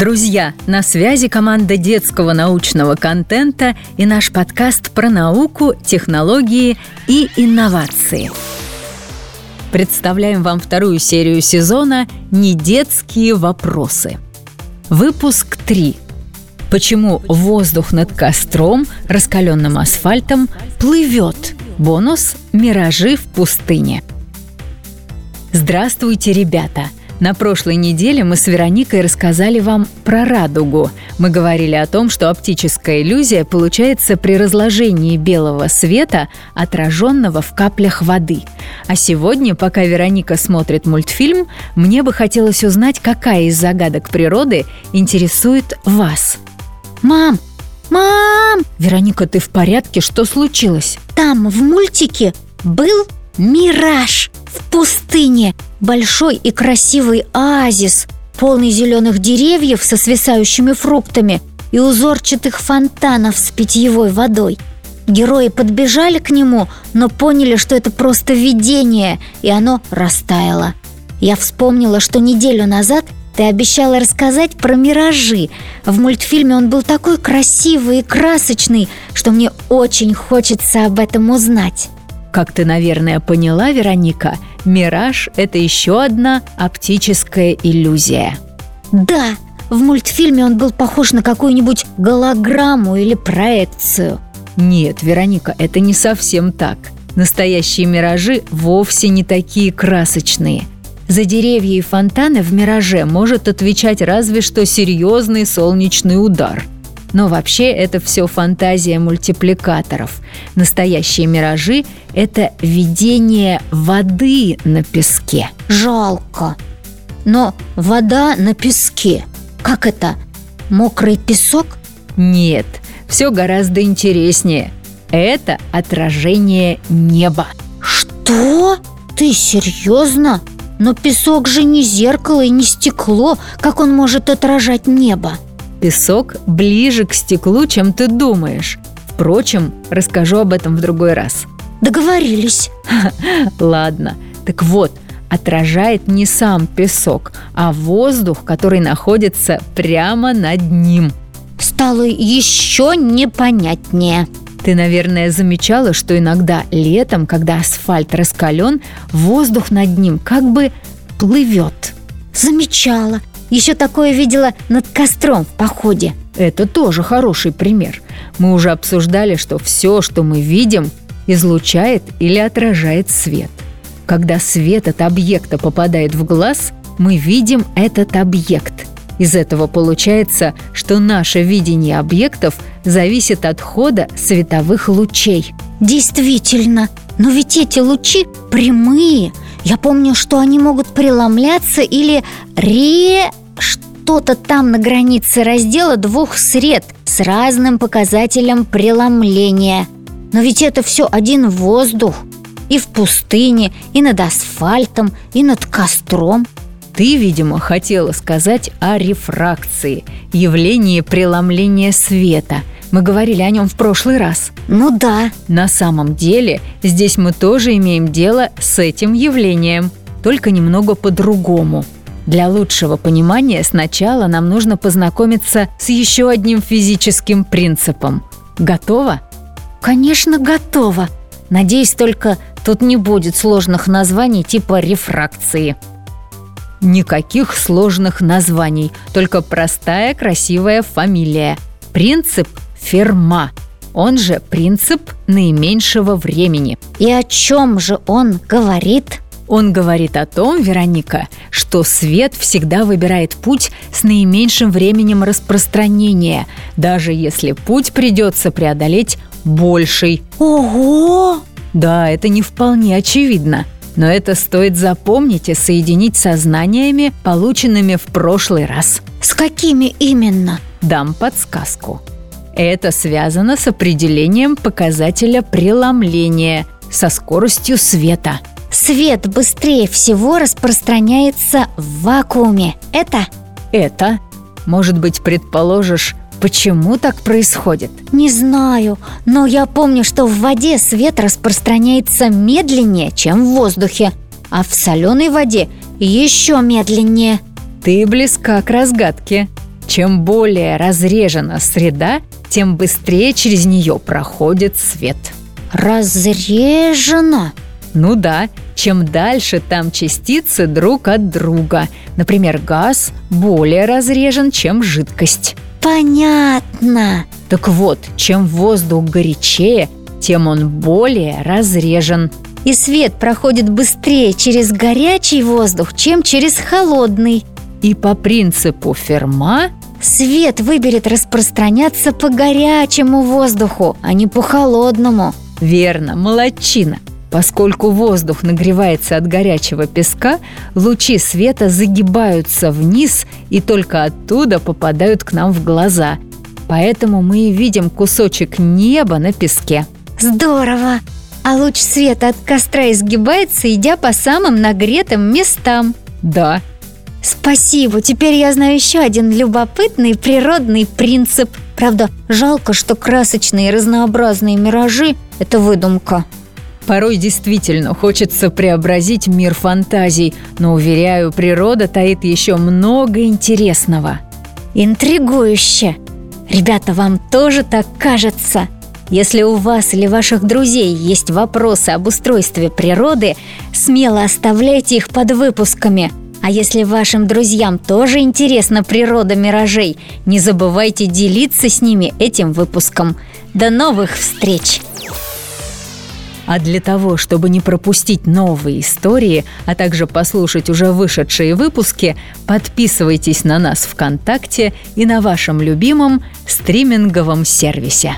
Друзья, на связи команда детского научного контента и наш подкаст про науку, технологии и инновации. Представляем вам вторую серию сезона «Недетские вопросы». Выпуск 3. Почему воздух над костром, раскаленным асфальтом, плывет? Бонус «Миражи в пустыне». Здравствуйте, ребята! На прошлой неделе мы с Вероникой рассказали вам про радугу. Мы говорили о том, что оптическая иллюзия получается при разложении белого света, отраженного в каплях воды. А сегодня, пока Вероника смотрит мультфильм, мне бы хотелось узнать, какая из загадок природы интересует вас. Мам! Мам! Вероника, ты в порядке? Что случилось? Там в мультике был мираж в пустыне. Большой и красивый оазис, полный зеленых деревьев со свисающими фруктами и узорчатых фонтанов с питьевой водой. Герои подбежали к нему, но поняли, что это просто видение, и оно растаяло. Я вспомнила, что неделю назад ты обещала рассказать про миражи. В мультфильме он был такой красивый и красочный, что мне очень хочется об этом узнать. Как ты, наверное, поняла, Вероника, мираж – это еще одна оптическая иллюзия. Да, в мультфильме он был похож на какую-нибудь голограмму или проекцию. Нет, Вероника, это не совсем так. Настоящие миражи вовсе не такие красочные. За деревья и фонтаны в мираже может отвечать разве что серьезный солнечный удар. Но вообще это все фантазия мультипликаторов. Настоящие миражи – это видение воды на песке. Жалко. Но вода на песке. Как это? Мокрый песок? Нет, все гораздо интереснее. Это отражение неба. Что? Ты серьезно? Но песок же не зеркало и не стекло. Как он может отражать небо? Песок ближе к стеклу, чем ты думаешь. Впрочем, расскажу об этом в другой раз. Договорились. Ладно. Так вот, отражает не сам песок, а воздух, который находится прямо над ним. Стало еще непонятнее. Ты, наверное, замечала, что иногда летом, когда асфальт раскален, воздух над ним как бы плывет. Замечала. Еще такое видела над костром в походе. Это тоже хороший пример. Мы уже обсуждали, что все, что мы видим, излучает или отражает свет. Когда свет от объекта попадает в глаз, мы видим этот объект. Из этого получается, что наше видение объектов зависит от хода световых лучей. Действительно, но ведь эти лучи прямые. Я помню, что они могут преломляться или что-то там на границе раздела двух сред с разным показателем преломления. Но ведь это все один воздух. И в пустыне, и над асфальтом, и над костром. Ты, видимо, хотела сказать о рефракции, явлении преломления света. Мы говорили о нем в прошлый раз. Ну да. На самом деле, здесь мы тоже имеем дело с этим явлением, только немного по-другому. Для лучшего понимания сначала нам нужно познакомиться с еще одним физическим принципом. Готова? Конечно, готова. Надеюсь, только тут не будет сложных названий типа рефракции. Никаких сложных названий, только простая красивая фамилия. Принцип Ферма, он же принцип наименьшего времени. И о чем же он говорит? Он говорит о том, Вероника, что свет всегда выбирает путь с наименьшим временем распространения, даже если путь придется преодолеть больший. Ого! Да, это не вполне очевидно, но это стоит запомнить и соединить со знаниями, полученными в прошлый раз. С какими именно? Дам подсказку. Это связано с определением показателя преломления, со скоростью света. Свет быстрее всего распространяется в вакууме. Это? Это. Может быть, предположишь, почему так происходит? Не знаю, но я помню, что в воде свет распространяется медленнее, чем в воздухе, а в соленой воде еще медленнее. Ты близка к разгадке. Чем более разрежена среда, тем быстрее через нее проходит свет. Разрежена? Ну да, чем дальше там частицы друг от друга. Например, газ более разрежен, чем жидкость. Понятно. Так вот, чем воздух горячее, тем он более разрежен. И свет проходит быстрее через горячий воздух, чем через холодный. И по принципу Ферма свет выберет распространяться по горячему воздуху, а не по холодному. Верно, молодчина. Поскольку воздух нагревается от горячего песка, лучи света загибаются вниз и только оттуда попадают к нам в глаза. Поэтому мы и видим кусочек неба на песке. Здорово! А луч света от костра изгибается, идя по самым нагретым местам. Да. Спасибо, теперь я знаю еще один любопытный природный принцип. Правда, жалко, что красочные и разнообразные миражи – это выдумка. Порой действительно хочется преобразить мир фантазий, но, уверяю, природа таит еще много интересного. Интригующе! Ребята, вам тоже так кажется? Если у вас или ваших друзей есть вопросы об устройстве природы, смело оставляйте их под выпусками. А если вашим друзьям тоже интересна природа миражей, не забывайте делиться с ними этим выпуском. До новых встреч! А для того, чтобы не пропустить новые истории, а также послушать уже вышедшие выпуски, подписывайтесь на нас ВКонтакте и на вашем любимом стриминговом сервисе.